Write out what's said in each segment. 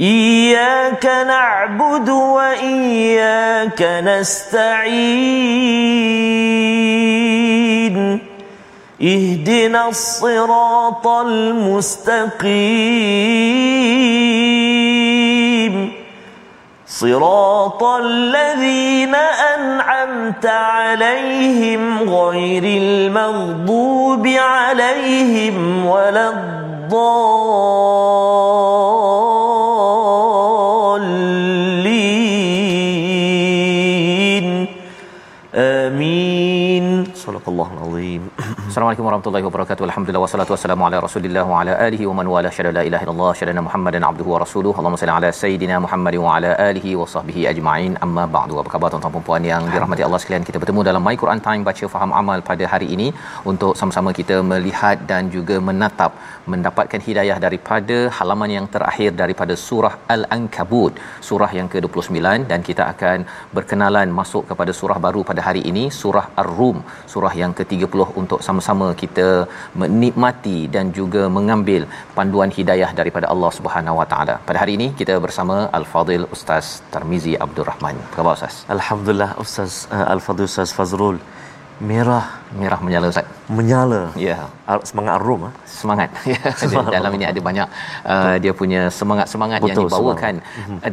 إياك نعبد وإياك نستعين اهدنا الصراط المستقيم صراط الذين أنعمت عليهم غير المغضوب عليهم ولا الضالين آمين صدق الله العظيم. Assalamualaikum warahmatullahi wabarakatuh. Alhamdulillah wassalatu wassalamu ala Rasulillah wa ala alihi wa man wala syada la ilaha illallah syada Muhammadan abduhu wa rasuluhu. Allahumma salli ala sayidina Muhammad wa ala alihi wa sahbihi ajma'in. Amma ba'du. Apa khabar tuan-tuan dan puan yang dirahmati Allah sekalian? Kita bertemu dalam My Quran Time baca faham amal pada hari ini untuk sama-sama kita melihat dan juga menatap mendapatkan hidayah daripada halaman yang terakhir daripada surah Al-Ankabut, surah yang ke-29, dan kita akan berkenalan masuk kepada surah baru pada hari ini, surah Ar-Rum, surah yang ke-30, untuk sama-sama kita menikmati dan juga mengambil panduan hidayah daripada Allah Subhanahu Wa Taala. Pada hari ini kita bersama Al-Fadil Ustaz Tarmizi Abdul Rahman. Apa khabar Ustaz? Alhamdulillah Ustaz Al-Fadil Ustaz Fazrul. Merah menyala Ustaz. Menyala. Ya. Semangat Ar-Rum ah. Semangat. Dalam ini ada banyak dia punya semangat-semangat yang dibawakan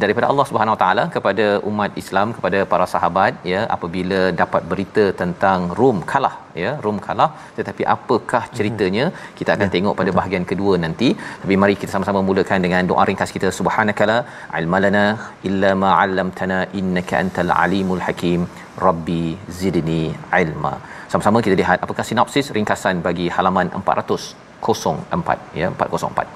daripada Allah Subhanahu Wa Taala kepada umat Islam, kepada para sahabat, ya, apabila dapat berita tentang Rum kalah, ya, Rum kalah, tetapi apakah ceritanya? Kita akan tengok pada bahagian kedua nanti. Tapi mari kita sama-sama mulakan dengan doa ringkas kita. Subhanakala ilmalana illa ma 'allamtana innaka antal alimul hakim. Rabbi zidni ilma. Sama-sama kita lihat apakah sinopsis ringkasan bagi halaman 404, ya, 404,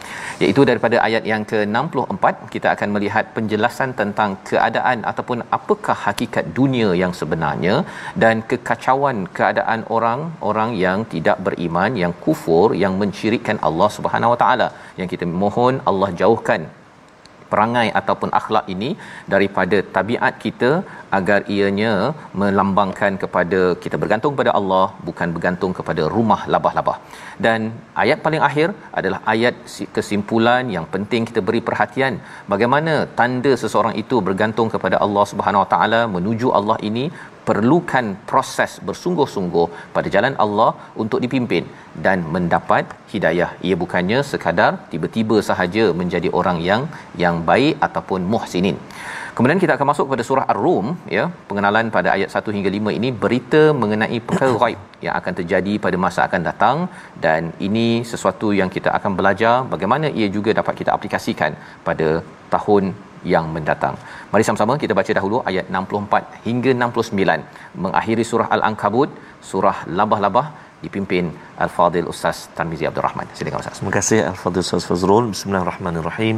iaitu daripada ayat yang ke-64. Kita akan melihat penjelasan tentang keadaan ataupun apakah hakikat dunia yang sebenarnya dan kekacauan keadaan orang-orang yang tidak beriman, yang kufur, yang mensyirikkan Allah Subhanahu Wa Taala, yang kita mohon Allah jauhkan perangai ataupun akhlak ini daripada tabiat kita agar ianya melambangkan kepada kita bergantung kepada Allah, bukan bergantung kepada rumah labah-labah. Dan ayat paling akhir adalah ayat kesimpulan yang penting kita beri perhatian bagaimana tanda seseorang itu bergantung kepada Allah Subhanahu Wa Taala, menuju Allah ini perlukan proses bersungguh-sungguh pada jalan Allah untuk dipimpin dan mendapat hidayah. Ia bukannya sekadar tiba-tiba sahaja menjadi orang yang baik ataupun muhsinin. Kemudian kita akan masuk kepada surah Ar-Rum, ya, pengenalan pada ayat 1 hingga 5 ini berita mengenai perkara ghaib yang akan terjadi pada masa akan datang, dan ini sesuatu yang kita akan belajar bagaimana ia juga dapat kita aplikasikan pada tahun yang mendatang. Mari sama-sama kita baca dahulu ayat 64 hingga 69 mengakhiri surah Al-Ankabut, surah labah-labah, dipimpin Al-Fadil Ustaz Tarmizi Abdul Rahman. Silakan Ustaz. Terima kasih Al-Fadil Ustaz Fazrul. Bismillahirrahmanirrahim.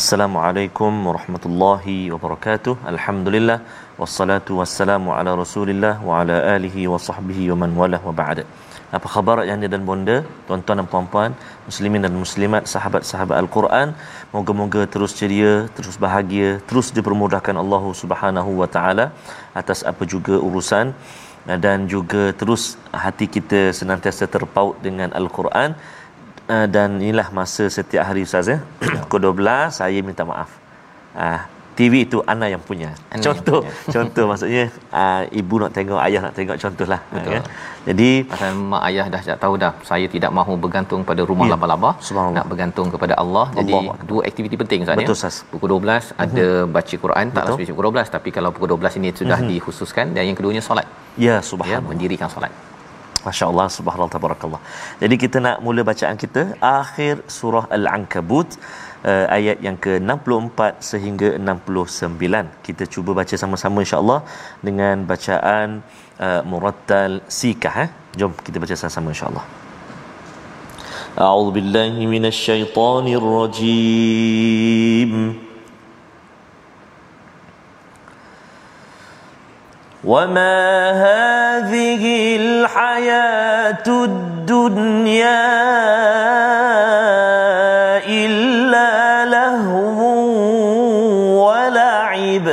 Assalamualaikum warahmatullahi wabarakatuh. Alhamdulillah wassalatu wassalamu ala Rasulillah wa ala alihi wa sahbihi wa man walah wa ba'da. Apa khabar ayahanda dan bonda, tuan-tuan dan puan-puan, muslimin dan muslimat, sahabat-sahabat Al-Quran? Moga-moga terus ceria, terus bahagia, terus dipermudahkan Allah Subhanahu Wa Taala atas apa juga urusan, dan juga terus hati kita senantiasa terpaut dengan Al-Quran. Dan inilah masa setiap hari Ustaz, ya. Pukul 12 saya minta maaf. TV itu anak yang punya. Contoh maksudnya ibu nak tengok, ayah nak tengok, contohlah. Betul. Kan? Jadi pasal mak ayah dah tak tahu dah, saya tidak mahu bergantung pada rumah laba-laba, nak bergantung kepada Allah. Jadi dua aktiviti penting Ustaz, ya. Pukul 12 ada baca Quran, taklah baca pukul 12, tapi kalau pukul 12 ini sudah dikhususkan, dan yang keduanya solat. Ya, subhanallah. Ya, mendirikan solat. Masya-Allah, subhanallah, tabarakallah. Jadi kita nak mula bacaan kita akhir surah Al-Ankabut, ayat yang ke-64 sehingga 69. Kita cuba baca sama-sama insya-Allah dengan bacaan murattal sikah. Jom kita baca sama-sama insya-Allah. A'udzubillahi minasyaitonirrajim. وَمَا هَذِهِ الْحَيَاةُ الدُّنْيَا إِلَّا لَهْوٌ وَلَعِبٌ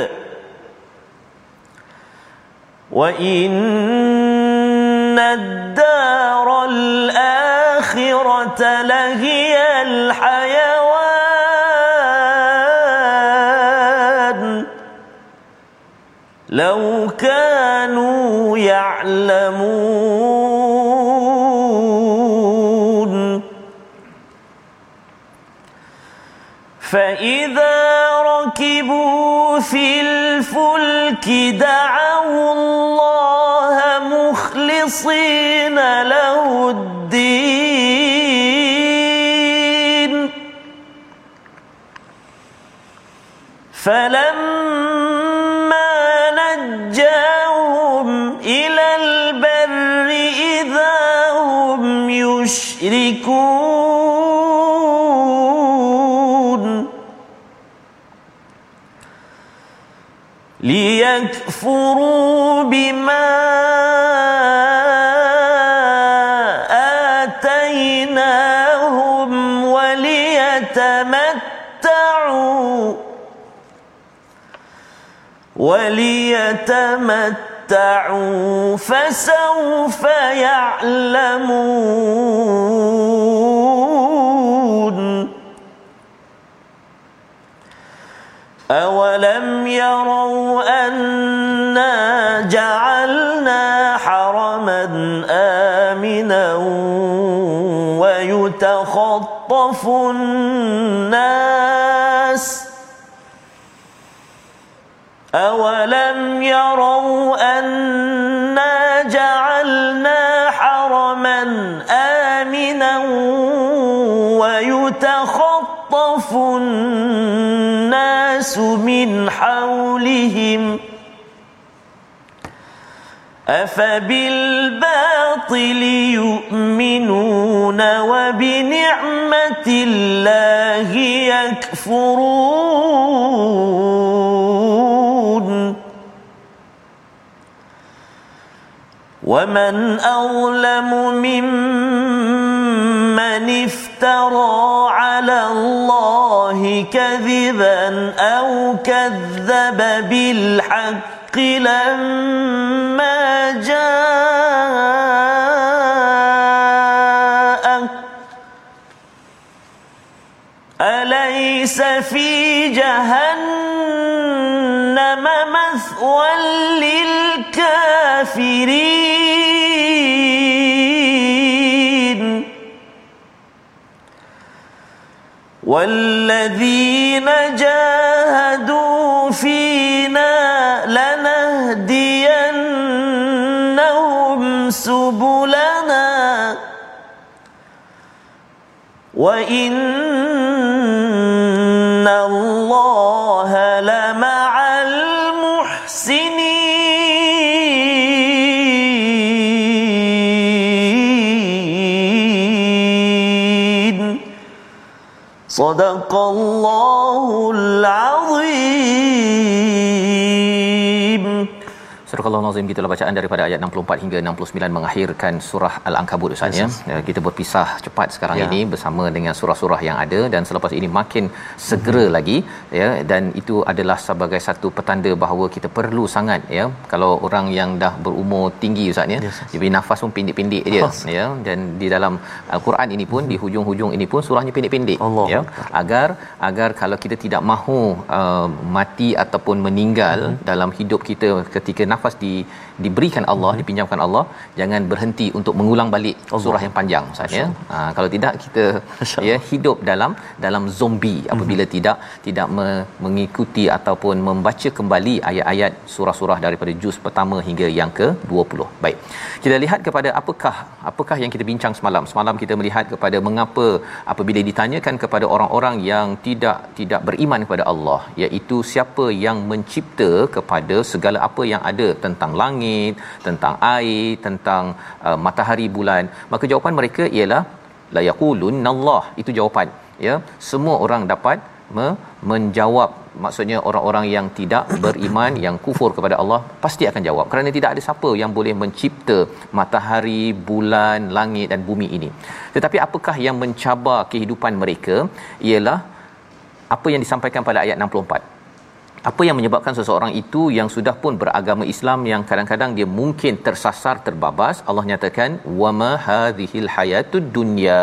وَإِنَّ الدَّارَ الْآخِرَةَ لَهِيَ الْحَيَوَانُ لو كانوا يعلمون فإذا ركبوا في الفلك دعوا الله مخلصين له الدين فلما نجاهم إلى البر إذا هم يشركون ليكفروا بما آتيناهم وليتمتعوا فسوف يعلمون أولم يروا أنا جعلنا حرما آمنا ويتخطف الناس أَوَلَمْ يَرَوْا أَنَّا جَعَلْنَا حَرَمًا آمِنًا وَيُتَخَطَّفُ النَّاسُ مِنْ حَوْلِهِمْ أَفَبِالْبَاطِلِ يُؤْمِنُونَ وَبِنِعْمَةِ اللَّهِ يَكْفُرُونَ وَمَنْ أَظْلَمُ مِمَّنِ افْتَرَى عَلَى اللَّهِ كَذِبًا أَوْ كَذَّبَ بِالْحَقِّ لَمَّا جَاءَهُ أَلَيْسَ فِي جَهَنَّمَ مَثْوًى لِلْكَافِرِينَ وَالَّذِينَ جَاهَدُوا فِينَا لَنَهْدِيَنَّهُمْ سُبُلَنَا وَإِنَّ اللَّهَ لَمَعَ الْمُحْسِنِينَ صدق الله العظيم. Surah Al-Azim kita bacaan daripada ayat 64 hingga 69 mengakhirkan surah Al-Ankabut Ustaz ya. Kita berpisah cepat sekarang ini bersama dengan surah-surah yang ada dan selepas ini makin segera lagi ya, dan itu adalah sebagai satu petanda bahawa kita perlu sangat ya, kalau orang yang dah berumur tinggi Ustaz ya, jadi nafas pun pendek-pendek je ya, dan di dalam Al-Quran ini pun di hujung-hujung ini pun surahnya pendek-pendek Allah. Ya, agar kalau kita tidak mahu mati ataupun meninggal dalam hidup kita ketika nafas diberikan Allah, dipinjamkan Allah, jangan berhenti untuk mengulang balik surah yang panjang Ustaz ya. Kalau tidak kita ya hidup dalam zombie apabila tidak mengikuti ataupun membaca kembali ayat-ayat surah-surah daripada juz pertama hingga yang ke-20. Baik. Kita lihat kepada apakah yang kita bincang semalam. Semalam kita melihat kepada mengapa apabila ditanyakan kepada orang-orang yang tidak beriman kepada Allah, iaitu siapa yang mencipta kepada segala apa yang ada tentang langit, tentang air, tentang matahari, bulan, maka jawapan mereka ialah la yaqulunallah. Itu jawapan ya, semua orang dapat menjawab, maksudnya orang-orang yang tidak beriman, yang kufur kepada Allah pasti akan jawab, kerana tidak ada siapa yang boleh mencipta matahari, bulan, langit dan bumi ini. Tetapi apakah yang mencabar kehidupan mereka ialah apa yang disampaikan pada ayat 64. Apa yang menyebabkan seseorang itu yang sudah pun beragama Islam, yang kadang-kadang dia mungkin tersasar, terbabas, Allah nyatakan wama hadhil hayatud dunya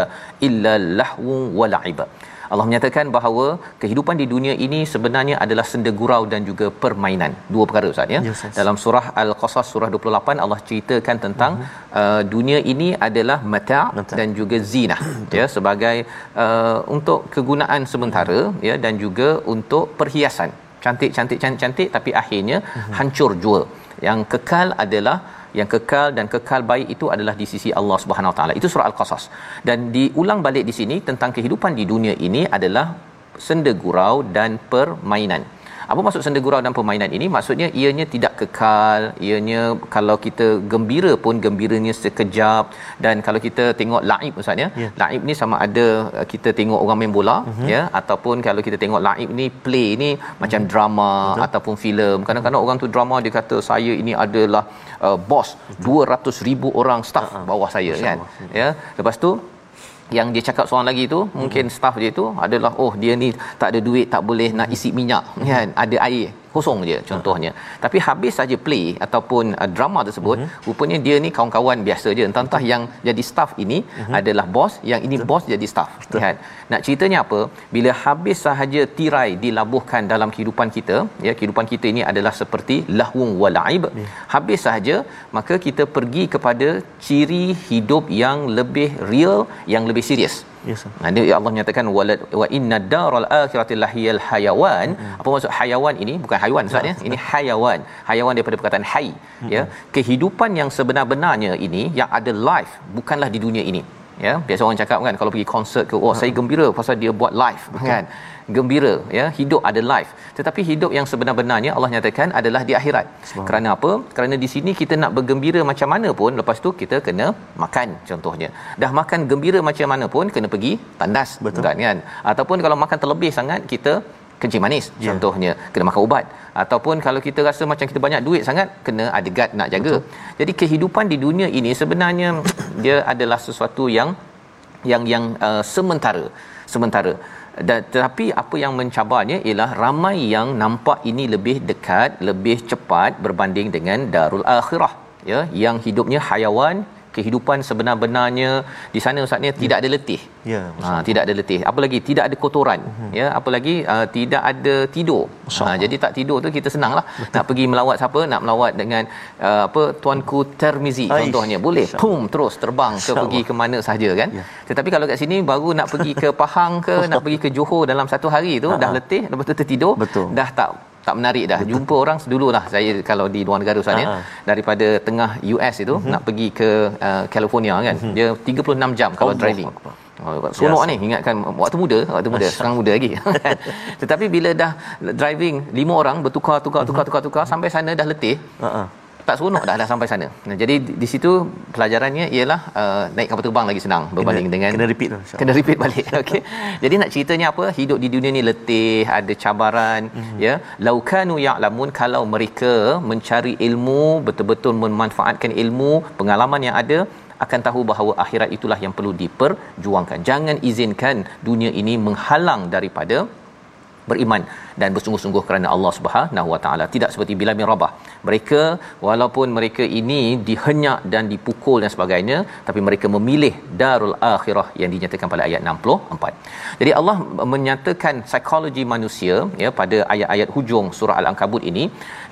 illa lahwun wa la'ib. Allah menyatakan bahawa kehidupan di dunia ini sebenarnya adalah senda gurau dan juga permainan. Dua perkara Ustaz ya. Yes, yes. Dalam surah Al-Qasas surah 28 Allah ceritakan tentang dunia ini adalah mata' dan juga zinah ya, sebagai untuk kegunaan sementara ya, dan juga untuk perhiasan. Cantik tapi akhirnya hancur jua. Yang kekal adalah yang kekal, dan kekal baik itu adalah di sisi Allah Subhanahu Wa Taala. Itu surah Al-Qasas. Dan diulang balik di sini tentang kehidupan di dunia ini adalah senda gurau dan permainan. Apa maksud senda gurau dan permainan ini? Maksudnya ianya tidak kekal, ianya kalau kita gembira pun gembiranya sekejap, dan kalau kita tengok laib Ustaz ya, laib ni sama ada kita tengok orang main bola ya, ataupun kalau kita tengok laib ni play ni macam drama ataupun filem. Kadang-kadang orang tu drama dia kata saya ini adalah bos 200,000 orang staff bawah saya kan ya. Lepas tu yang dia cakap seorang lagi tu mungkin staff dia tu adalah oh dia ni tak ada duit, tak boleh nak isi minyak kan, ada air kosong je contohnya. Tapi habis saja play ataupun drama tersebut, rupanya dia ni kawan-kawan biasa je. Entah-entah yang jadi staff ini adalah bos, yang ini bos jadi staff kan. Nak ceritanya apa, bila habis sahaja tirai dilabuhkan dalam kehidupan kita ya, kehidupan kita ini adalah seperti lahwun wa laib. Habis sahaja maka kita pergi kepada ciri hidup yang lebih real, yang lebih serius. Ada Allah menyatakan walad wa inna daral akhirati lahiyal hayawan. Apa maksud hayawan ini? Bukan haiwan Ustaz ya. Ini hayawan. Hayawan daripada perkataan hay ya. Kehidupan yang sebenar-benarnya ini yang ada live, bukanlah di dunia ini. Ya, biasa orang cakap kan kalau pergi konsert ke, oh saya gembira pasal dia buat live kan. Gembira ya, hidup ada live. Tetapi hidup yang sebenar-benarnya Allah nyatakan adalah di akhirat. Kerana apa? Kerana di sini kita nak bergembira macam mana pun, lepas tu kita kena makan contohnya. Dah makan gembira macam mana pun kena pergi tandas kan. Ataupun kalau makan terlebih sangat kita kencing manis contohnya, kena makan ubat. Ataupun kalau kita rasa macam kita banyak duit sangat, kena ada guard nak jaga. Jadi kehidupan di dunia ini sebenarnya dia adalah sesuatu yang sementara. Dan tetapi apa yang mencabarnya ialah ramai yang nampak ini lebih dekat, lebih cepat berbanding dengan darul akhirah ya, yang hidupnya hayawan, kehidupan sebenar-benarnya di sana Ustaz ni tidak ada letih. Tidak ada letih. Apa lagi? Tidak ada kotoran. Ya, apa lagi? Tidak ada tidur. Jadi tak tidur tu kita senanglah. Nak pergi melawat siapa? Nak melawat dengan tuanku Tarmizi contohnya. Boleh terus terbang ke pergi ke mana sahaja kan. Tetapi kalau kat sini baru nak pergi ke Pahang ke, nak pergi ke Johor dalam satu hari tu dah letih, lepas tu tertidur, dah tak menarik dah. Jumpa orang dululah saya kalau di luar negara Ustaz ya, daripada tengah US itu nak pergi ke California kan, dia 36 jam kalau driving. Seronok ni, ingatkan waktu muda sekarang muda lagi kan. Tetapi bila dah driving 5 orang bertukar sampai sana dah letih, tak seronok dah sampai sana. Nah, jadi di situ pelajarannya ialah naik kapal terbang lagi senang berbanding dengan kena repeat balik. Okey. Jadi nak ceritanya apa? Hidup di dunia ni letih, ada cabaran ya. Laukanu ya'lamun, kalau mereka mencari ilmu, betul-betul memanfaatkan ilmu, pengalaman yang ada, akan tahu bahawa akhirat itulah yang perlu diperjuangkan. Jangan izinkan dunia ini menghalang daripada beriman dan bersungguh-sungguh kerana Allah Subhanahu Wa Taala. Tidak seperti Bilal bin Rabah, mereka walaupun mereka ini dihenyak dan dipukul dan sebagainya, tapi mereka memilih darul akhirah yang dinyatakan pada ayat 64. Jadi Allah menyatakan psikologi manusia ya pada ayat-ayat hujung surah Al-Ankabut ini,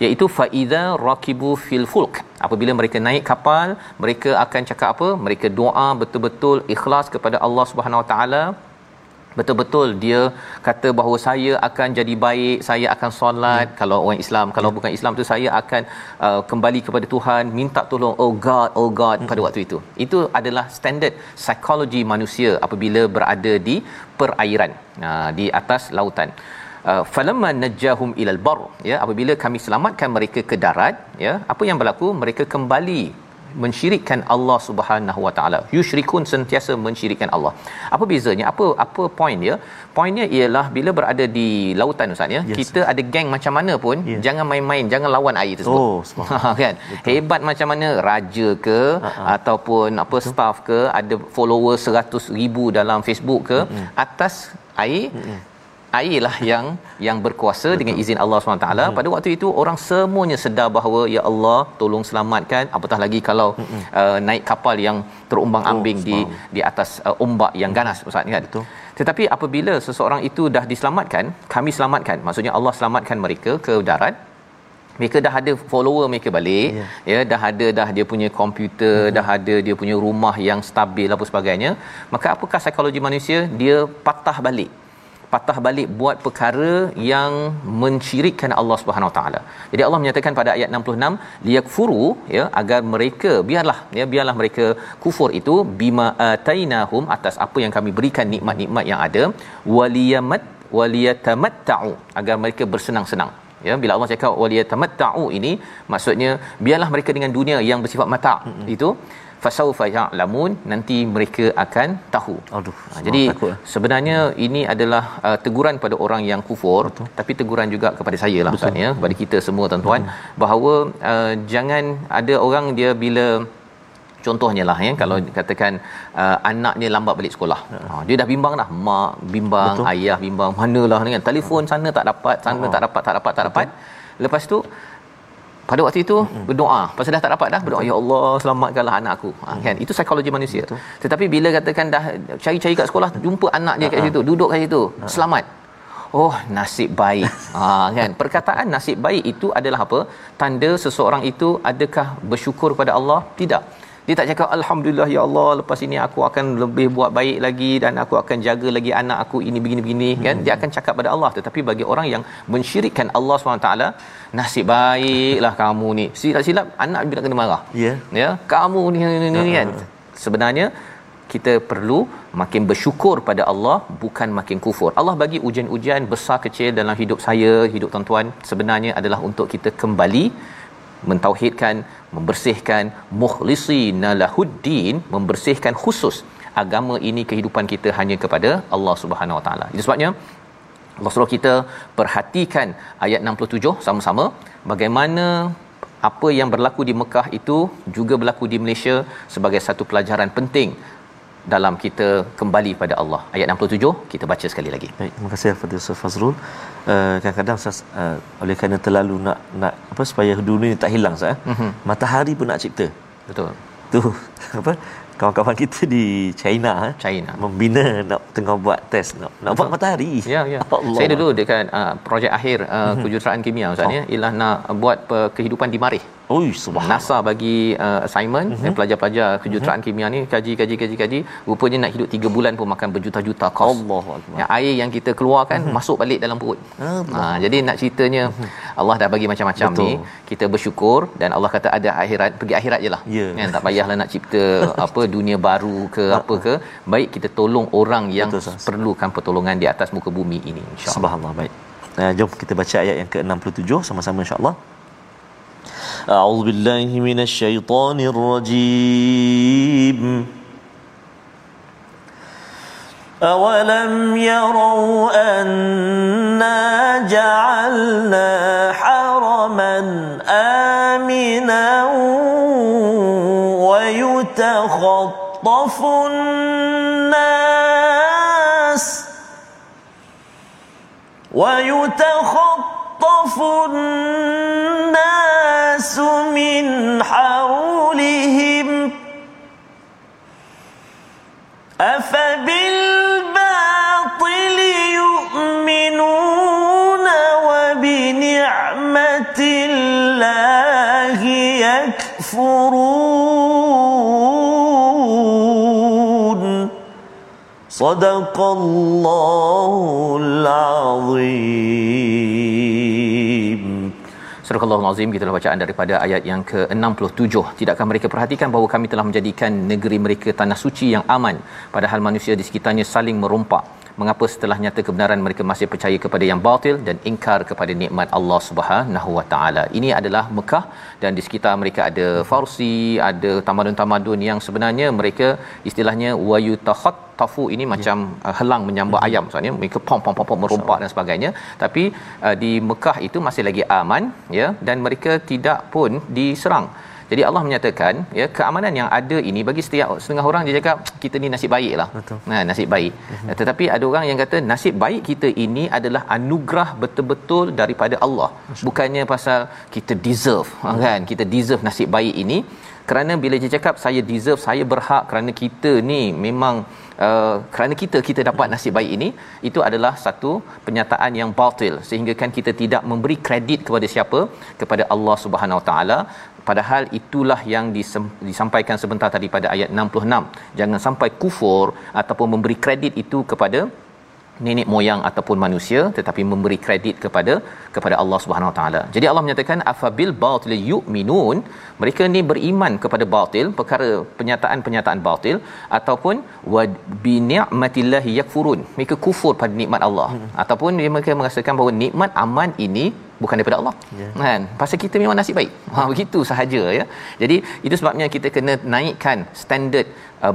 iaitu faiza raqibu fil fulk. Apabila mereka naik kapal, mereka akan cakap apa? Mereka doa betul-betul ikhlas kepada Allah Subhanahu Wa Taala. Betul-betul dia kata bahawa saya akan jadi baik, saya akan solat kalau orang Islam, kalau bukan Islam tu saya akan kembali kepada Tuhan, minta tolong oh God pada waktu itu. Itu adalah standard psikologi manusia apabila berada di perairan, di atas lautan. Falamma najahum ilal bar ya, apabila kami selamatkan mereka ke darat ya, apa yang berlaku? Mereka kembali mensyirikkan Allah Subhanahu Wa Taala. Yusyrikun, sentiasa mensyirikkan Allah. Apa bezanya? Apa point dia? Point dia ialah bila berada di lautan ustaz ya, yes, kita ada geng macam mana pun, yes, jangan main-main, jangan lawan air tersebut. Oh, subhanallah. Kan? Betul. Hebat macam mana raja ke ataupun apa, betul, staff ke, ada follower 100,000 dalam Facebook ke, atas air, airlah yang berkuasa. Betul. Dengan izin Allah SWT. Betul. Pada waktu itu orang semuanya sedar bahawa ya Allah tolong selamatkan, apatah lagi kalau naik kapal yang terumbang-ambing di atas ombak yang ganas ustaz kan. Betul. Tetapi apabila seseorang itu dah diselamatkan, kami selamatkan, maksudnya Allah selamatkan mereka ke darat, mereka dah ada follower mereka balik, ya, dah dia punya komputer, dah ada dia punya rumah yang stabil apa sebagainya. Maka apakah psikologi manusia? Dia patah balik buat perkara yang mensyirikkan Allah Subhanahu Wa Taala. Jadi Allah menyatakan pada ayat 66 liyakfuru, ya, agar mereka biarlah mereka kufur itu bima atainahum, atas apa yang kami berikan nikmat-nikmat yang ada, waliyatamatta'u, agar mereka bersenang-senang. Ya, bila Allah cakap waliyatamatta'u ini maksudnya biarlah mereka dengan dunia yang bersifat mata itu, fasaufa ya'lamun, nanti mereka akan tahu. Aduh, jadi takut. Sebenarnya ini adalah teguran pada orang yang kufur. Betul. Tapi teguran juga kepada saya lah ustaz ya, kepada kita semua tuan-tuan, bahawa jangan ada orang dia bila contohnya lah ya, kalau katakan anaknya lambat balik sekolah, dia dah bimbang dah, mak bimbang, betul, ayah bimbang, manalah dengan telefon sana tak dapat, sana tak dapat. Lepas tu pada waktu itu berdoa, pasal dah tak dapat dah, berdoa ya Allah selamatkanlah anak aku, kan, itu psikologi manusia. Betul. Tetapi bila katakan dah cari-cari kat sekolah, jumpa anak dia kat situ, duduk kat situ, selamat, oh nasib baik. Kan, perkataan nasib baik itu adalah apa? Tanda seseorang itu adakah bersyukur kepada Allah? Tidak. Dia tak cakap alhamdulillah ya Allah, lepas ini aku akan lebih buat baik lagi dan aku akan jaga lagi anak aku ini begini-begini, kan. Dia akan cakap pada Allah. Tetapi bagi orang yang mensyirikkan Allah SWT, nasib baiklah kamu ni, silap-silap anak bila kena marah, ya kamu ni kan. Sebenarnya kita perlu makin bersyukur pada Allah, bukan makin kufur. Allah bagi ujian-ujian besar kecil dalam hidup saya, hidup tuan-tuan, sebenarnya adalah untuk kita kembali mentauhidkan, membersihkan, mukhlisina lahuddin, membersihkan khusus agama ini, kehidupan kita hanya kepada Allah Subhanahu Wa Taala. Itu sebabnya Allah suruh kita perhatikan ayat 67 sama-sama, bagaimana apa yang berlaku di Mekah itu juga berlaku di Malaysia sebagai satu pelajaran penting dalam kita kembali pada Allah. Ayat 67 kita baca sekali lagi. Baik, terima kasih kepada Ustaz Fazrul. Kadang-kadang Ustaz oleh kerana terlalu nak apa supaya dunia tak hilang Ustaz, matahari pun nak cipta. Betul. Tu apa kawan-kawan kita di China membina, nak tengah buat test, nak buat matahari. Ya. Saya dulu dekat projek akhir kejuruteraan kimia Ustaz ya, ialah nak buat kehidupan di Marikh. Oi, subhanallah. NASA bagi assignment pelajar-pelajar kejuruteraan kimia ni kaji, rupanya nak hidup 3 bulan pun makan berjuta-juta kos. Allahuakbar. Yang air yang kita keluarkan masuk balik dalam perut. Jadi nak ceritanya Allah dah bagi macam-macam. Betul. Ni kita bersyukur, dan Allah kata ada akhirat, pergi akhirat jelah. Kan, tak payahlah nak cipta apa dunia baru ke apa ke, baik kita tolong orang yang perlukan pertolongan di atas muka bumi ini insya-Allah. Subhanallah. Baik. Jom kita baca ayat yang ke-67 sama-sama insya-Allah. أعوذ بالله من الشيطان الرجيم أولم يروا أنا جعلنا حرما آمنا ويتخطف الناس ويتخطف الناس من حولهم أفبالباطل يؤمنون وبنعمة الله يكفرون صدق الله العظيم. Surah Al-Azim, kita telah bacaan daripada ayat yang ke-67. Tidakkah mereka perhatikan bahawa kami telah menjadikan negeri mereka tanah suci yang aman, padahal manusia di sekitarnya saling merompak. mengapa setelah nyata kebenaran mereka masih percaya kepada yang batil dan ingkar kepada nikmat Allah Subhanahu Wa Taala. Ini adalah Mekah, dan di sekitar mereka ada Farsi, ada tamadun-tamadun yang sebenarnya mereka istilahnya wayutahat tafu ini macam helang menyambar ayam, maksudnya mereka pom-pom-pom merompak dan sebagainya. Tapi di Mekah itu masih lagi aman, ya, dan mereka tidak pun diserang. Jadi Allah menyatakan, ya, keamanan yang ada ini bagi setiap setengah orang dia cakap kita ni nasib baiklah. Nah, nasib baik. Tetapi ada orang yang kata nasib baik kita ini adalah anugerah betul-betul daripada Allah. Bukannya pasal kita deserve, kan? Kita deserve nasib baik ini. Kerana bila dia cakap saya deserve, saya berhak kerana kita ni memang kerana kita dapat nasib baik ini, itu adalah satu penyataan yang batil, sehingga kan kita tidak memberi kredit kepada siapa, kepada Allah Subhanahu Wa Taala. Padahal itulah yang disampaikan sebentar tadi pada ayat 66. Jangan sampai kufur ataupun memberi kredit itu kepada nenek moyang ataupun manusia, tetapi memberi kredit kepada Allah Subhanahu Wa Taala. Jadi Allah menyatakan afabil batil yu'minun, mereka ni beriman kepada batil, perkara penyataan-penyataan batil, ataupun wa bi ni'matillahi yakfurun, mereka kufur pada nikmat Allah, ataupun mereka merasakan bahawa nikmat aman ini bukan daripada Allah, kan? Pasal kita memang nasib baik. Begitu sahaja, ya. Jadi itu sebabnya kita kena naikkan standard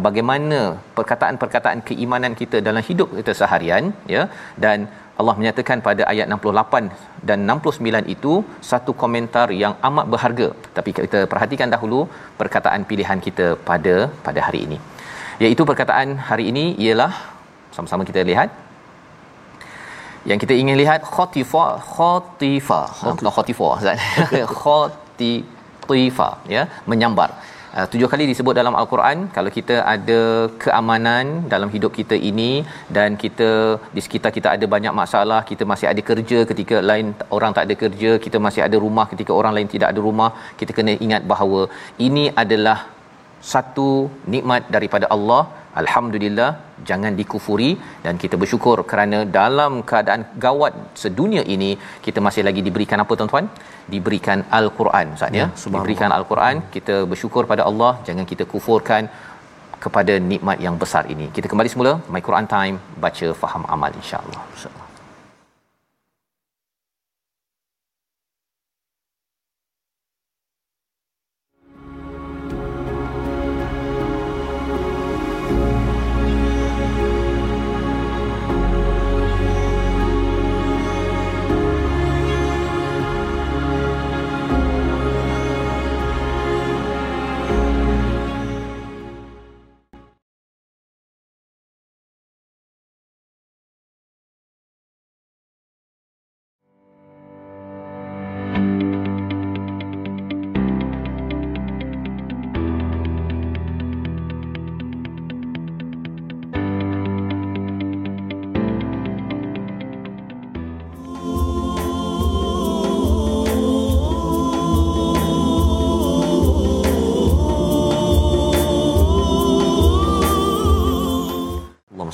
bagaimana perkataan-perkataan keimanan kita dalam hidup kita seharian, ya. Dan Allah menyatakan pada ayat 68 dan 69 itu satu komentar yang amat berharga. Tapi kita perhatikan dahulu perkataan pilihan kita pada hari ini. Iaitu perkataan hari ini ialah, sama-sama kita lihat. Yang kita ingin lihat khatifa khatifa, ya, menyambar. 7 kali disebut dalam al-Quran. Kalau kita ada keamanan dalam hidup kita ini, dan kita di sekitar kita ada banyak masalah, kita masih ada kerja ketika lain orang tak ada kerja, kita masih ada rumah ketika orang lain tidak ada rumah, kita kena ingat bahawa ini adalah satu nikmat daripada Allah. Alhamdulillah, jangan dikufuri, dan kita bersyukur kerana dalam keadaan gawat sedunia ini kita masih lagi diberikan apa, tuan-tuan? Diberikan al-Quran, ustaz, ya. Diberikan al-Quran, kita bersyukur pada Allah, jangan kita kufurkan kepada nikmat yang besar ini. Kita kembali semula My Quran Time, baca faham amal, insya-Allah.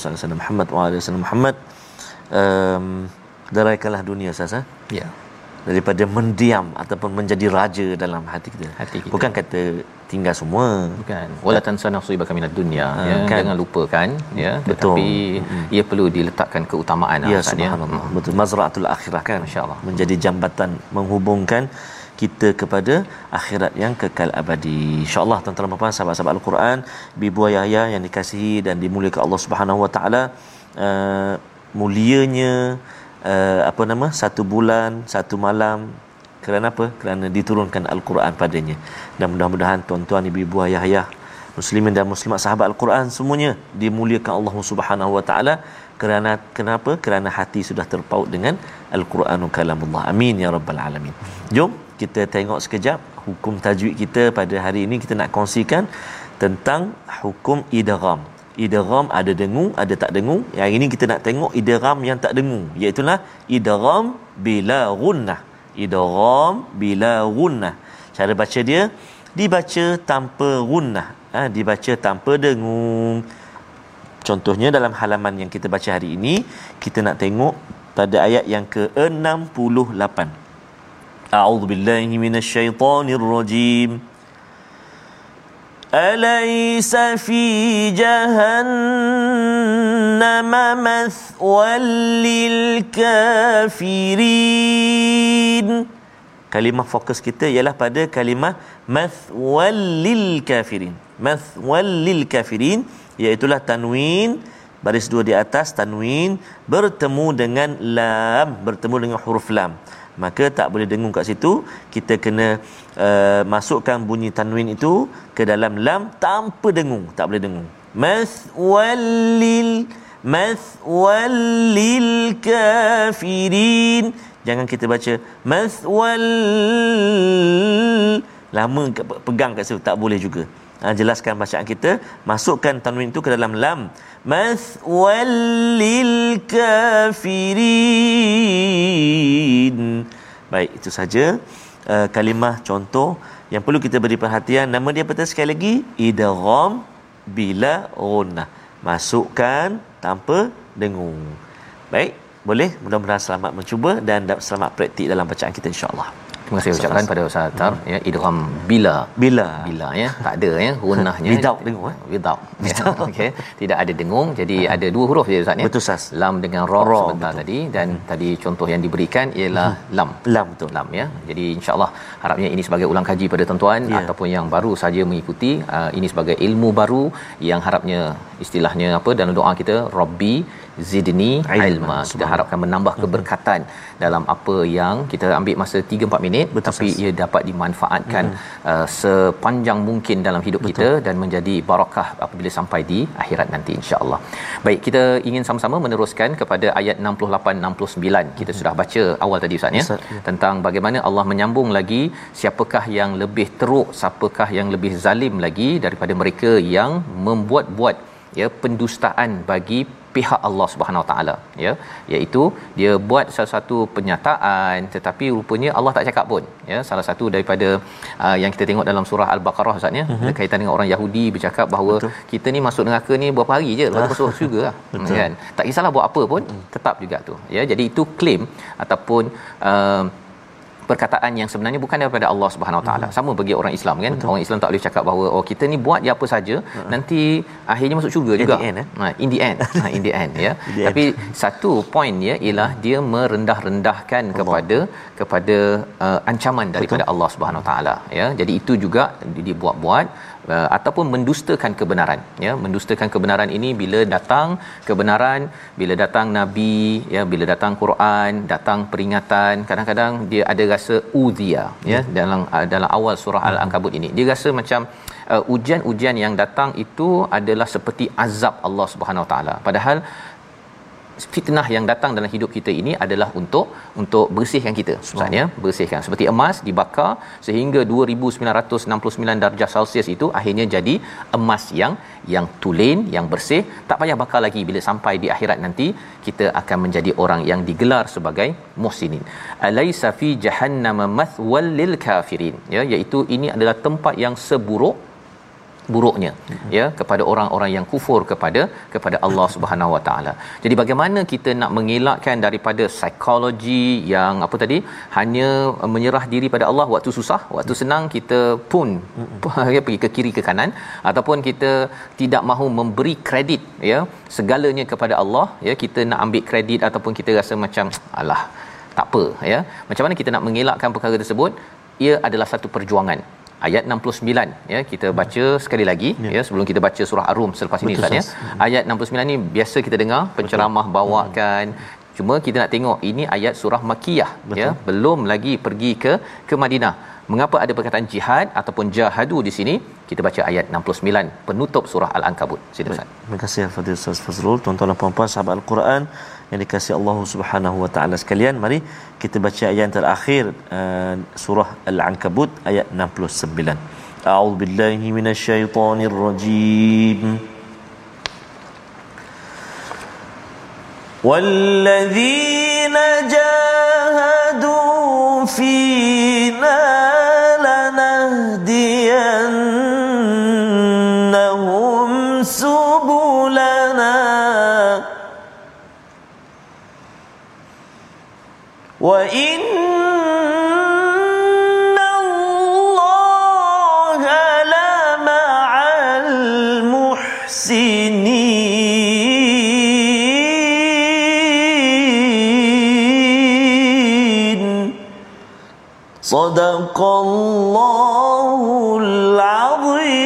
Sallallahu Muhammad wa ala sallam Muhammad. Deraikanlah dunia, sasa, ya, daripada mendiam ataupun menjadi raja dalam hati kita. Bukan kata tinggal semua, bukan, wala tansa nasibaka minad dunya, ya, kan? Jangan lupakan, ya, tetapi ia perlu diletakkan keutamaan, ya, subhanallah, betul, mazraatul akhirah, kan, insyaallah, menjadi jambatan menghubungkan kita kepada akhirat yang kekal abadi. InsyaAllah tuan-tuan dan puan-puan, sahabat-sahabat Al-Quran, ibu ayah yang dikasihi dan dimuliakan Allah Subhanahu Wa Taala, mulianya satu bulan, satu malam. Kerana apa? Kerana diturunkan Al-Quran padanya. Dan mudah-mudahan tuan-tuan, ibu ayah, muslimin dan muslimat, sahabat Al-Quran semuanya dimuliakan Allah Subhanahu Wa Taala. Kenapa? Kerana hati sudah terpaut dengan Al-Quranul Kalamullah. Amin ya rabbal alamin. Jom kita tengok sekejap hukum tajwid kita pada hari ini. Kita nak kongsikan tentang hukum idgham. Idgham ada dengung, ada tak dengung. Yang ini kita nak tengok idgham yang tak dengung, iaitu idgham bila gunnah. Idgham bila gunnah, cara baca dia dibaca tanpa gunnah, dibaca tanpa dengung. Contohnya dalam halaman yang kita baca hari ini, kita nak tengok pada ayat yang ke-68. A'udzubillahi minasyaitonirrajim. Alaysa fi jahannam جهنم مثوى للكافرين. Kalimah fokus kita ialah pada kalimah مثوى للكافرين. مثوى للكافرين iaitu tanwin baris dua di atas, tanwin bertemu dengan lam, bertemu dengan huruf lam. Maka tak boleh dengung kat situ, kita kena masukkan bunyi tanwin itu ke dalam lam tanpa dengung, tak boleh dengung. Maswalil kafirin, jangan kita baca maswal, lama pegang kat situ, tak boleh juga. Jelaskan bacaan kita, masukkan tanwin itu ke dalam lam. Maswalil kafirin. Baik, itu saja kalimah contoh yang perlu kita beri perhatian. Nama dia apa sekali lagi? Idgham bila gunnah, masukkan tanpa dengung. Baik, boleh, mudah-mudahan selamat mencuba dan selamat praktik dalam bacaan kita insya-Allah. Terima kasih ucapkan pada Ustaz Tar ya, idgham bila ya, tak ada ya gunnahnya, without dengung, without okey, tidak ada dengung, jadi ada dua huruf je Ustaz ya, betul Ustaz, lam dengan ra sebentar betul. Tadi dan tadi contoh yang diberikan ialah lam betul, lam ya. Jadi insyaallah harapnya ini sebagai ulang kaji pada tuan-tuan ataupun yang baru saja mengikuti, ini sebagai ilmu baru yang harapnya istilahnya apa, dalam doa kita Rabbi zidni ilma, kita harapkan menambah keberkatan dalam apa yang kita ambil masa 3-4 minit, tetapi ia dapat dimanfaatkan sepanjang mungkin dalam hidup kita dan menjadi barakah apabila sampai di akhirat nanti insya-Allah. Baik, kita ingin sama-sama meneruskan kepada ayat 68 69. Kita sudah baca awal tadi Ustaz ya, tentang bagaimana Allah menyambung lagi, siapakah yang lebih teruk, siapakah yang lebih zalim lagi daripada mereka yang membuat-buat ya pendustaan bagi pihak Allah Subhanahu Wa Taala ya, iaitu dia buat sesuatu penyataan tetapi rupanya Allah tak cakap pun ya. Salah satu daripada yang kita tengok dalam surah Al-Baqarah Ustaz ya, berkaitan dengan orang Yahudi bercakap bahawa kita ni masuk neraka ni berapa hari je lepas masuk syurga lah kan, tak kisahlah buat apa pun tetap juga tu ya. Jadi itu claim ataupun perkataan yang sebenarnya bukan daripada Allah Subhanahu Wa Taala. Sama bagi orang Islam kan. Betul. Orang Islam tak boleh cakap bahawa oh kita ni buat je apa saja nanti akhirnya masuk syurga juga. In the end ya. Tapi satu point dia ialah dia merendah-rendahkan kepada ancaman daripada Allah Subhanahu Wa Taala ya. Jadi itu juga dia buat-buat ataupun mendustakan kebenaran ya. Mendustakan kebenaran ini bila datang kebenaran, bila datang nabi ya, bila datang Quran, datang peringatan, kadang-kadang dia ada rasa udhiya ya. Dalam awal surah Al-Ankabut ini dia rasa macam ujian-ujian yang datang itu adalah seperti azab Allah Subhanahu Wa Taala, padahal fitnah yang datang dalam hidup kita ini adalah untuk bersihkan kita sebenarnya, bersihkan seperti emas dibakar sehingga 2969 darjah Celsius itu akhirnya jadi emas yang tulen, yang bersih, tak payah bakar lagi. Bila sampai di akhirat nanti kita akan menjadi orang yang digelar sebagai muhsinin. Alaysa fi jahannama mathwal lil kafirin ya, iaitu ini adalah tempat yang seburuk-buruknya ya kepada orang-orang yang kufur kepada Allah Subhanahu Wa Taala. Jadi bagaimana kita nak mengelakkan daripada psikologi yang apa tadi, hanya menyerah diri pada Allah waktu susah, waktu senang kita pun pergi ke kiri ke kanan, ataupun kita tidak mahu memberi kredit ya segalanya kepada Allah ya, kita nak ambil kredit ataupun kita rasa macam alah tak apa ya. Macam mana kita nak mengelakkan perkara tersebut? Ia adalah satu perjuangan. Ayat 69 ya, kita baca sekali lagi ya sebelum kita baca surah Ar-Rum selepas ini Ustaz ya. Ayat 69 ni biasa kita dengar penceramah bawakan, cuma kita nak tengok ini ayat surah Makkiyah ya, belum lagi pergi ke Madinah. Mengapa ada perkataan jihad ataupun jahadu di sini? Kita baca ayat 69 penutup surah Al-Ankabut. Silakan Ustaz. Terima kasih al-Fadhil Ustaz Fazrul. Tuan-tuan dan puan-puan sahabat Al-Quran yang dikasihi Allah Subhanahu Wa Taala sekalian, mari kita baca ayat terakhir surah Al-Ankabut ayat 69. A'udzubillahi minasyaitonirrajim. Walladzina jahadu fina لَنَهْدِيَنَّهُمْ سُبُلَنَا وَإِنَّ اللَّهَ لَمَعَ الْمُحْسِنِينَ Sadaqallahul Azim.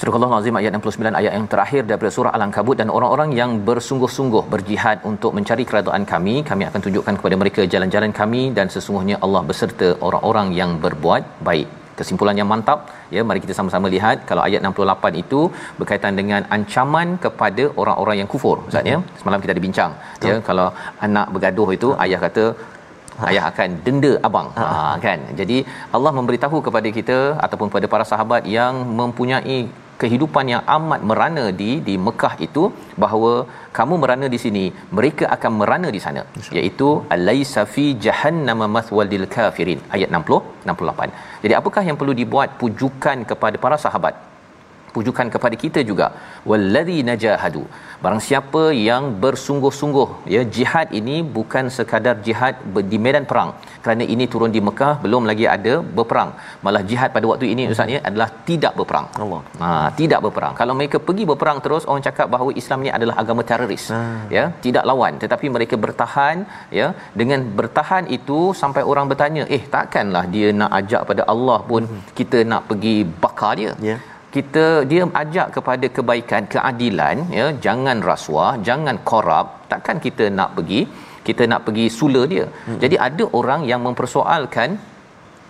Surah Al-Azim ayat 69, ayat yang terakhir daripada surah Al-Ankabut. Dan orang-orang yang bersungguh-sungguh berjihad untuk mencari keridaan kami, kami akan tunjukkan kepada mereka jalan-jalan kami, dan sesungguhnya Allah beserta orang-orang yang berbuat baik. Kesimpulan yang mantap, ya. Mari kita sama-sama lihat kalau ayat 68 itu berkaitan dengan ancaman kepada orang-orang yang kufur, Ustaz, ya. Semalam kita ada bincang, ya, kalau anak bergaduh itu ayah kata ayah akan denda abang, kan. Jadi Allah memberitahu kepada kita ataupun kepada para sahabat yang mempunyai kehidupan yang amat merana di Mekah itu, bahawa kamu merana di sini, mereka akan merana di sana, iaitu alaisa fi jahannam mathwal lil kafirin, ayat 68. Jadi apakah yang perlu dibuat? Pujukan kepada para sahabat, pujukan kepada kita juga, wallazina jahadu, barang siapa yang bersungguh-sungguh, ya. Jihad ini bukan sekadar jihad di medan perang, kerana ini turun di Mekah, belum lagi ada berperang. Malah jihad pada waktu ini, Ustaz, ni adalah tidak berperang. Allah. Tidak berperang. Kalau mereka pergi berperang terus, orang cakap bahawa Islam ni adalah agama teroris, ya, tidak lawan. Tetapi mereka bertahan, ya. Dengan bertahan itu sampai orang bertanya, takkanlah dia nak ajak pada Allah pun kita nak pergi bakar dia, ya. Dia ajak kepada kebaikan, keadilan, ya, jangan rasuah, jangan korup, takkan kita nak pergi sula dia. Jadi ada orang yang mempersoalkan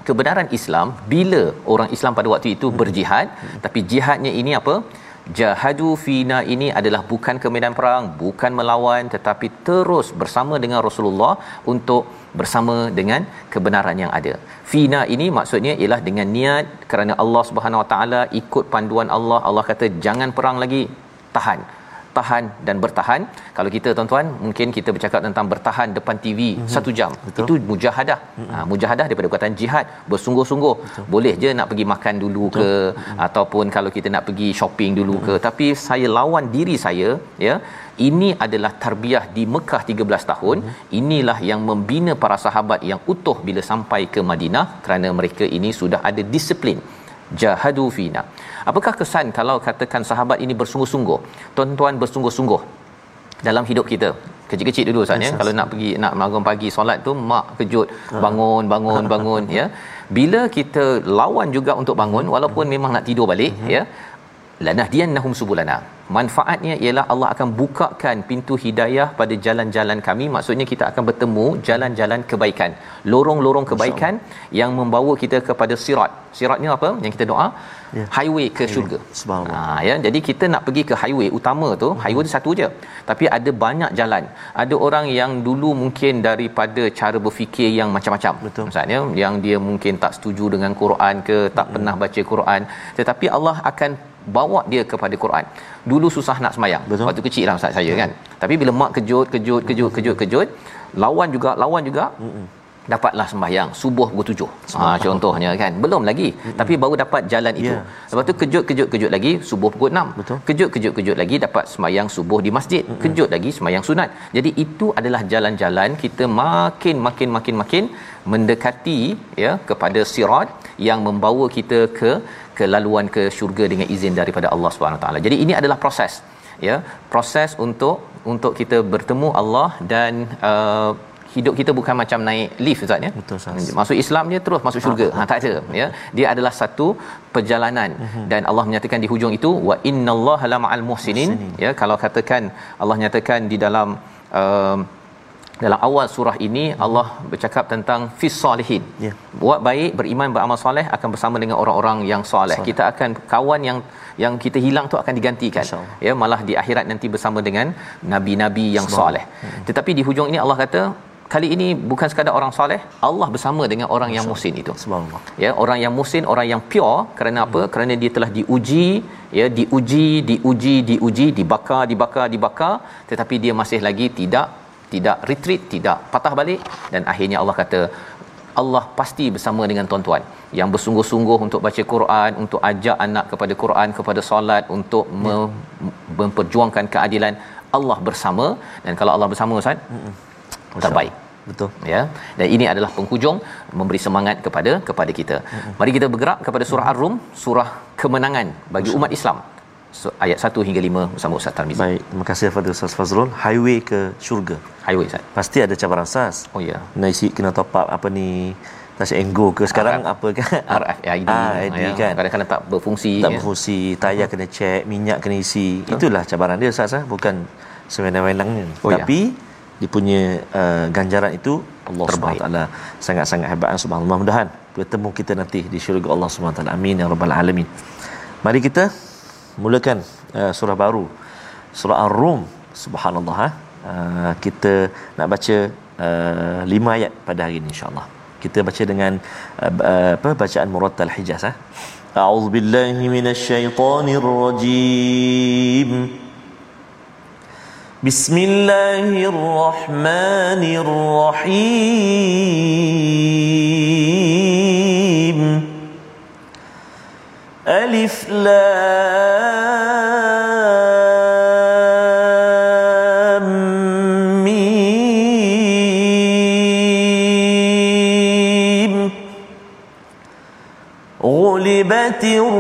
kebenaran Islam bila orang Islam pada waktu itu berjihad, tapi jihadnya ini apa? Jahadu fina ini adalah bukan ke medan perang, bukan melawan, tetapi terus bersama dengan Rasulullah untuk bersama dengan kebenaran yang ada. Fina ini maksudnya ialah dengan niat kerana Allah Subhanahu Wa Taala, ikut panduan Allah. Allah kata jangan perang lagi, tahan dan bertahan. Kalau kita, tuan-tuan, mungkin kita bercakap tentang bertahan depan TV 1 jam. Betul. Itu mujahadah. Mujahadah daripada perkataan jihad, bersungguh-sungguh. Betul. Boleh je nak pergi makan dulu ke, ataupun kalau kita nak pergi shopping dulu ke, tapi saya lawan diri saya, ya. Ini adalah tarbiyah di Mekah 13 tahun. Inilah yang membina para sahabat yang utuh bila sampai ke Madinah, kerana mereka ini sudah ada disiplin. Jahadu fina. Apakah kesan kalau katakan sahabat ini bersungguh-sungguh? Tuan-tuan, bersungguh-sungguh dalam hidup kita. Kecil-kecil dulu saatnya, kalau nak pergi nak bangun pagi solat tu, mak kejut, bangun ya. Bila kita lawan juga untuk bangun walaupun memang nak tidur balik, ya. Lanahdiyannahum subulana. Manfaatnya ialah Allah akan bukakan pintu hidayah pada jalan-jalan kami. Maksudnya kita akan bertemu jalan-jalan kebaikan, lorong-lorong kebaikan yang membawa kita kepada sirat. Siratnya apa? Yang kita doa, highway ke syurga. Subhanallah. Ya, jadi kita nak pergi ke highway utama tu, highway satu je. Tapi ada banyak jalan. Ada orang yang dulu mungkin daripada cara berfikir yang macam-macam. Betul. Maksudnya yang dia mungkin tak setuju dengan Quran ke, tak pernah baca Quran, tetapi Allah akan bawa dia kepada Quran. Dulu susah nak semayang. Betul. Waktu kecil lah Ustaz saya, kan. Tapi bila mak kejut, lawan juga, dapatlah sembahyang subuh pukul 7. Contohnya, kan. Belum lagi, tapi baru dapat jalan itu. Lepas tu kejut lagi subuh pukul 6. Betul. Kejut lagi dapat sembahyang subuh di masjid. Kejut lagi sembahyang sunat. Jadi itu adalah jalan-jalan kita makin mendekati, ya, kepada sirat yang membawa kita ke laluan ke syurga dengan izin daripada Allah Subhanahu Wa Taala. Jadi ini adalah proses, ya, proses untuk kita bertemu Allah, dan hidup kita bukan macam naik lift, Ustaz, ya. Betul, Ustaz. Masuk Islam je terus masuk syurga. Tak ada, ya. Dia adalah satu perjalanan, dan Allah menyatakan di hujung itu wa innallaha la'al muhsinin, ya. Kalau katakan Allah nyatakan di dalam awal surah ini, Allah bercakap tentang fis salihin. Buat baik, beriman, beramal soleh, akan bersama dengan orang-orang yang soleh. Kita akan kawan yang kita hilang tu akan digantikan, ya. Malah di akhirat nanti bersama dengan nabi-nabi yang soleh. Tetapi di hujung ini Allah kata kali ini bukan sekadar orang soleh, Allah bersama dengan orang yang muhsin itu. Subhanallah. Ya, orang yang muhsin, orang yang pure. Kerana apa? Kerana dia telah diuji, ya, diuji, dibakar, tetapi dia masih lagi tidak retreat, tidak patah balik, dan akhirnya Allah kata Allah pasti bersama dengan tuan-tuan yang bersungguh-sungguh untuk baca Quran, untuk ajak anak kepada Quran, kepada solat, untuk memperjuangkan keadilan. Allah bersama, dan kalau Allah bersama, Ustaz, terbaik. Betul, ya. Dan ini adalah penghujung memberi semangat kepada kita. Mari kita bergerak kepada surah Ar-Rum, surah kemenangan bagi umat Islam. ayat 1 hingga 5 bersama Ustaz Tarmizi. Baik, terima kasih kepada Ustaz Fazrul. Highway ke syurga. Highway Ustaz. Pasti ada cabaran SAS. Oh ya. Nasi kena top up apa ni? Tasya enggo ke sekarang RF, apa kan RFID kan kadang-kadang tak berfungsi, tayar kena cek, minyak kena isi. Itulah cabaran dia Ustaz, bukan sewenang-wenangnya. Tapi dia punya ganjaran itu Allah Subhanahu Wa Taala sangat-sangat hebat subhanallah. Mudah-mudahan bertemu kita nanti di syurga Allah Subhanahu Wa Taala. Amin ya rabbal alamin. Mari kita mulakan surah baru, surah Ar-Rum. Subhanallah. Kita nak baca 5 ayat pada hari ini insya-Allah. Kita baca dengan bacaan murattal Hijaz. A'udzubillahi minasyaitonir rajim. Bismillahirrahmanirrahim. Alif lam mim. Ghulibatir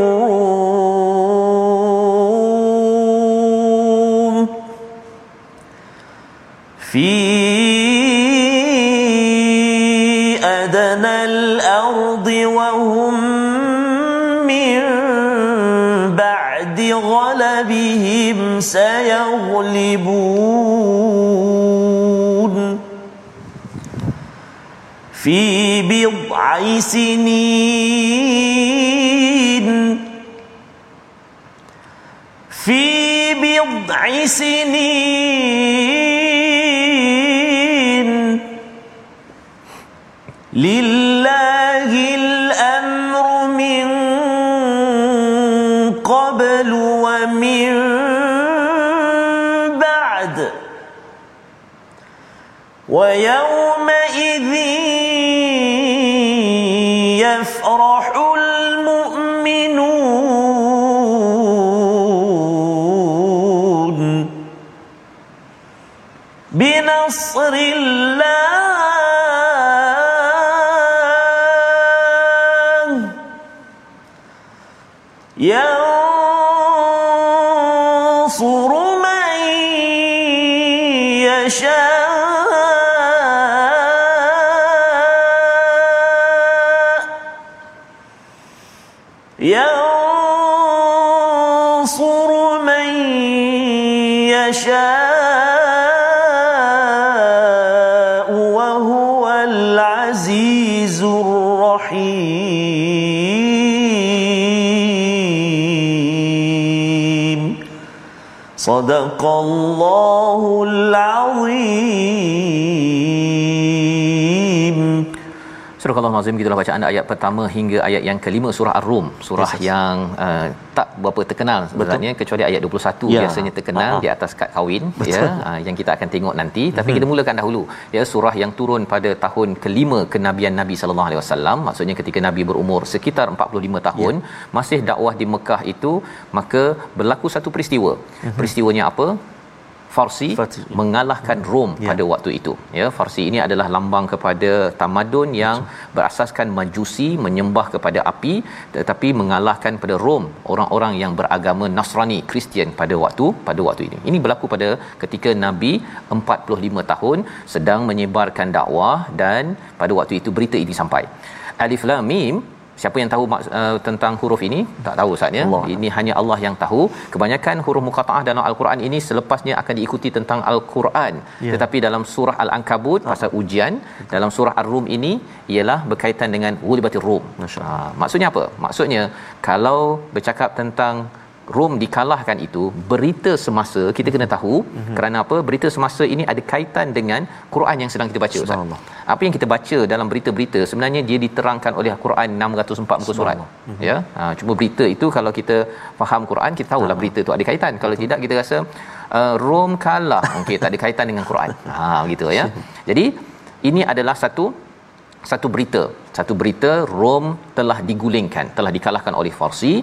في أدنى الأرض وهم من بعد غلبهم سيغلبون في بضع سنين لله الأمر من قبل ومن بعد ويومئذ يفرح المؤمنون بنصر الله ينصر من يشاء وهو العزيز الرحيم. Sadaqallahul Azim. Surah Al-Azim, kita dah baca ayat pertama hingga ayat yang kelima surah Ar-Rum, surah yang tak berapa terkenal sebenarnya. Betul. Kecuali ayat 21 biasanya terkenal di atas kad kahwin. Betul. Yang kita akan tengok nanti, tapi kita mulakan dahulu surah yang turun pada tahun ke-5 kenabian Nabi sallallahu alaihi wasallam, maksudnya ketika Nabi berumur sekitar 45 tahun masih dakwah di Mekah itu, maka berlaku satu peristiwa. Peristiwanya apa? Farsi mengalahkan Rom pada waktu itu. Farsi ini adalah lambang kepada tamadun yang berasaskan Majusi, menyembah kepada api, tetapi mengalahkan pada Rom, orang-orang yang beragama Nasrani, Kristian pada waktu ini. Ini berlaku pada ketika Nabi 45 tahun sedang menyebarkan dakwah, dan pada waktu itu berita ini sampai. Alif Lam Mim. Siapa yang tahu tentang huruf ini? Tak tahu Ustaz ya. Ini hanya Allah yang tahu. Kebanyakan huruf muqattaah dalam al-Quran ini selepasnya akan diikuti tentang al-Quran. Tetapi dalam surah Al-Ankabut pasal ujian, dalam surah Ar-Rum ini ialah berkaitan dengan Ghulibatir Rum. Maksudnya apa? Maksudnya kalau bercakap tentang Rom dikalahkan itu, berita semasa kita kena tahu. Kerana apa? Berita semasa ini ada kaitan dengan Quran yang sedang kita baca Ustaz. Apa yang kita baca dalam berita-berita sebenarnya dia diterangkan oleh Al-Quran 604 muka surat. Cuma berita itu kalau kita faham Quran, kita tahulah berita itu ada kaitan. Kalau tidak, kita rasa Rom kalah, okey, tak ada kaitan dengan Quran. Begitu ya. Jadi ini adalah satu berita Rom telah digulingkan, telah dikalahkan oleh Farsi.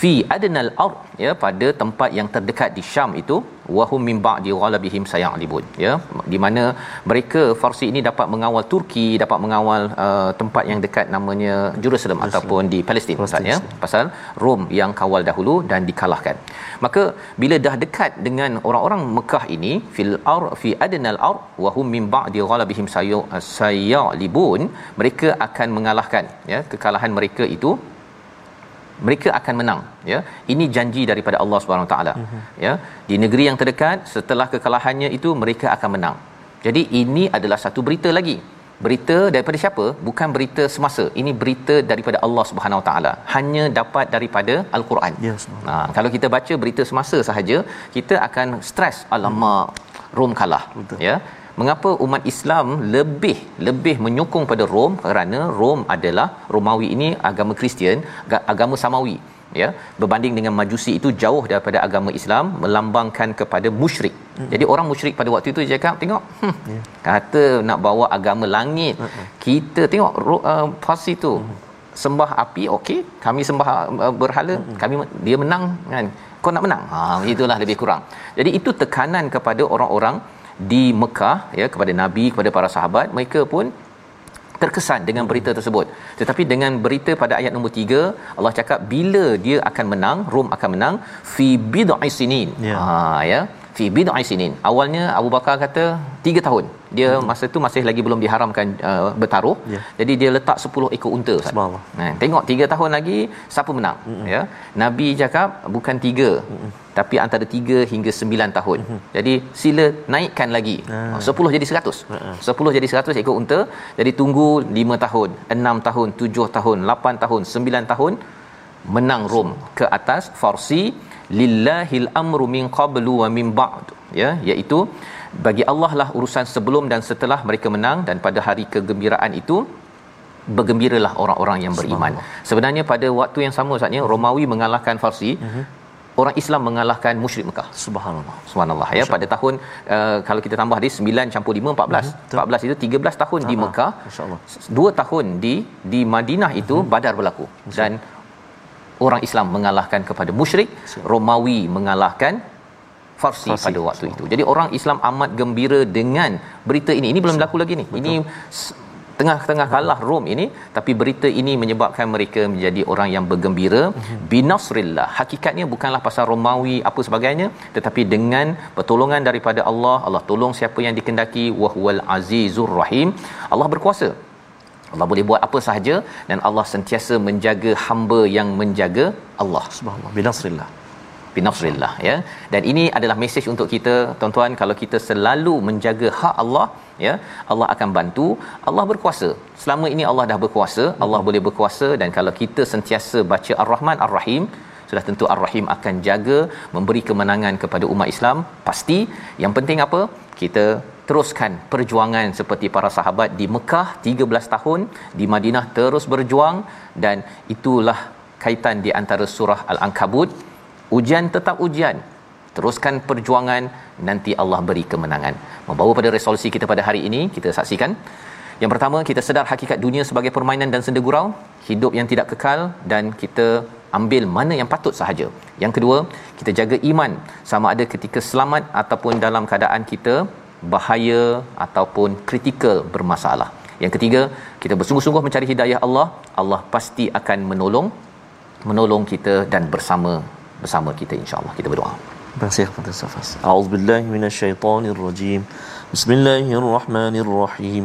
fi adnal ard, ya, pada tempat yang terdekat di Syam itu, wahum min ba'di ghalabihim sayalibun, ya, di mana mereka Farsi ini dapat mengawal Turki, dapat mengawal tempat yang dekat namanya Jerusalem ataupun di Palestin, pasal ya, pasal Rom yang kawal dahulu dan dikalahkan. Maka bila dah dekat dengan orang-orang Mekah ini, fil ar fi adnal ard wahum min ba'di ghalabihim sayalibun, mereka akan mengalahkan, ya, kekalahan mereka itu mereka akan menang, ya. Ini janji daripada Allah Subhanahu taala, ya, di negeri yang terdekat setelah kekalahannya itu mereka akan menang. Jadi ini adalah satu berita lagi, berita daripada siapa? Bukan berita semasa, ini berita daripada Allah Subhanahu taala, hanya dapat daripada al-Quran, ya, Subhanallah. Nah, kalau kita baca berita semasa sahaja kita akan stres, alamak, Rom kalah. Betul. Ya, mengapa umat Islam lebih menyokong pada Rom? Kerana Rom adalah, Romawi ini agama Kristian, agama samawi, ya, berbanding dengan Majusi itu jauh daripada agama Islam, melambangkan kepada musyrik. Jadi orang musyrik pada waktu itu dia cakap, tengok, kata nak bawa agama langit, kita tengok Parsi tu sembah api, okey, kami sembah berhala, kami dia menang kan, kau nak menang, ha, itulah lebih kurang. Jadi itu tekanan kepada orang-orang di Mekah, ya, kepada Nabi, kepada para sahabat. Mereka pun terkesan dengan berita tersebut. Tetapi dengan berita pada ayat nombor 3, Allah cakap bila dia akan menang, Rom akan menang, fi bid'i sinin, yeah. Ha, ya, fi bid'i sinin. Awalnya Abu Bakar kata 3 tahun. Dia masa tu masih lagi belum diharamkan bertaruh. Yeah. Jadi dia letak 10 ekor unta, Ustaz. Nah, tengok 3 tahun lagi siapa menang, ya. Nabi cakap bukan 3, tapi antara 3 hingga 9 tahun. Jadi sila naikkan lagi. 10 jadi 100. 10 jadi 100 ekor unta. Jadi tunggu 5 tahun, 6 tahun, 7 tahun, 8 tahun, 9 tahun menang Rom ke atas Farsi. Lillahil amru min qablu wa min ba'd, ya, iaitu bagi Allah lah urusan sebelum dan setelah mereka menang, dan pada hari kegembiraan itu bergembiralah orang-orang yang beriman. Sebenarnya pada waktu yang sama, saatnya Romawi mengalahkan Farsi, orang Islam mengalahkan musyrik Mekah. Subhanallah. Subhanallah, ya, pada tahun kalau kita tambah di 9 campur 5 14. 14 itu 13 tahun di Mekah, insyaallah. 2 tahun di Madinah itu Badar berlaku, dan orang Islam mengalahkan kepada musyrik, Romawi mengalahkan Farsi pada waktu itu. Jadi orang Islam amat gembira dengan berita ini. Ini belum berlaku lagi ni. Ini tengah-tengah kalah Rom ini, tapi berita ini menyebabkan mereka menjadi orang yang bergembira binasrillah. Hakikatnya bukanlah pasal Romawi apa sebagainya, tetapi dengan pertolongan daripada Allah. Allah tolong siapa yang dikehendaki, wa huwal azizur rahim. Allah berkuasa, Allah boleh buat apa sahaja, dan Allah sentiasa menjaga hamba yang menjaga Allah. Subhanallah, binasrillah, binasrillah, ya. Dan ini adalah mesej untuk kita, tuan-tuan. Kalau kita selalu menjaga hak Allah, ya, Allah akan bantu, Allah berkuasa. Selama ini Allah dah berkuasa, Allah boleh berkuasa. Dan kalau kita sentiasa baca Ar-Rahman Ar-Rahim, sudah tentu Ar-Rahim akan jaga, memberi kemenangan kepada umat Islam, pasti. Yang penting apa? Kita teruskan perjuangan seperti para sahabat di Mekah 13 tahun, di Madinah terus berjuang, dan itulah kaitan di antara surah Al-Ankabut. Ujian tetap ujian, teruskan perjuangan, nanti Allah beri kemenangan. Membawa pada resolusi kita pada hari ini, kita saksikan. Yang pertama, kita sedar hakikat dunia sebagai permainan dan senda gurau, hidup yang tidak kekal, dan kita ambil mana yang patut sahaja. Yang kedua, kita jaga iman sama ada ketika selamat ataupun dalam keadaan kita bahaya ataupun kritikal bermasalah. Yang ketiga, kita bersungguh-sungguh mencari hidayah Allah. Allah pasti akan menolong kita dan bersama kita, insya-Allah. Kita berdoa. Terima kasih kepada Safas. A'udzubillahi minasyaitonirrajim. Bismillahirrahmanirrahim.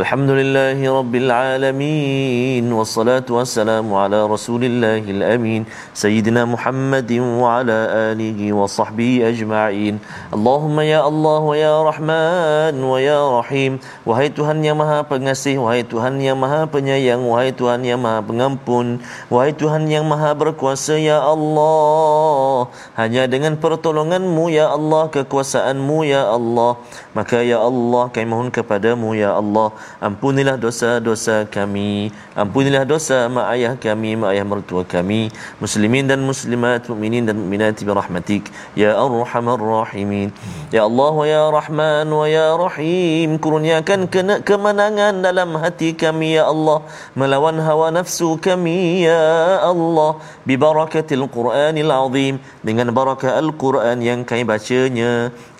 Alhamdulillahirabbil alamin wassalatu wassalamu ala rasulillahil amin sayyidina Muhammadin wa ala alihi wa sahbihi ajma'in. Allahumma ya Allah wa ya Rahman wa ya Rahim. Wahai Tuhan yang Maha Pengasih, wahai Tuhan yang Maha Penyayang, wahai Tuhan yang Maha Pengampun, wahai Tuhan yang Maha Berkuasa, ya Allah. Hanya dengan pertolongan pertolongan-Mu ya Allah, kekuasaan-Mu ya Allah. Maka ya Allah, kami mohon kepada-Mu ya Allah, ampunilah dosa-dosa kami, ampunilah dosa mak ayah kami, mak ayah mertua kami, muslimin dan muslimat, mukminin dan mukminat bi rahmatik ya arhamar rahimin. Ya Allah wa ya Rahman wa ya Rahim, kurniakan kemenangan dalam hati kami ya Allah, melawan hawa nafsu kami ya Allah, bi barakatil Quranil Azim, dengan barakah Al-Quran yang kami bacanya,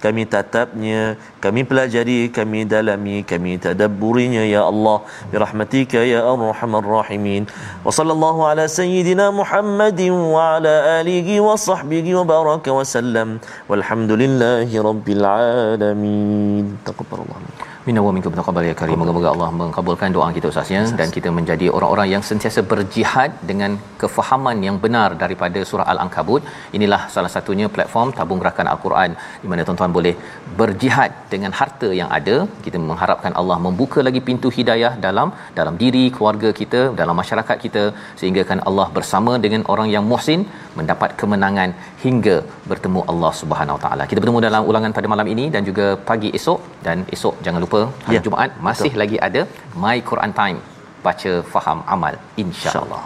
kami tatapnya, kami pelajari, kami dalami, kami tadabburinya ya Allah, bi rahmatika ya arhamar rahimin. Wa sallallahu ala sayyidina Muhammadin wa ala alihi wa sahbihi wa baraka wa sallam, walhamdulillahi rabbil alamin. Taqabbalallahu minna wa minkum taqabbal ya karim. Moga-moga Allah mengabulkan doa kita Ustaz ya, dan kita menjadi orang-orang yang sentiasa berjihad dengan kefahaman yang benar daripada surah Al-Ankabut. Inilah salah satunya platform tabung rakan Al-Quran di mana tuan-tuan boleh berjihad dengan harta yang ada. Kita mengharapkan Allah membuka lagi pintu hidayah dalam diri keluarga kita, dalam masyarakat kita, sehingga kan Allah bersama dengan orang yang muhsin mendapat kemenangan hingga bertemu Allah Subhanahu Wa Taala. Kita bertemu dalam ulangan pada malam ini dan juga pagi esok, dan esok jangan lupa hari Jumaat masih betul lagi ada My Quran Time, baca, faham, amal, insya-Allah.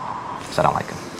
Assalamualaikum.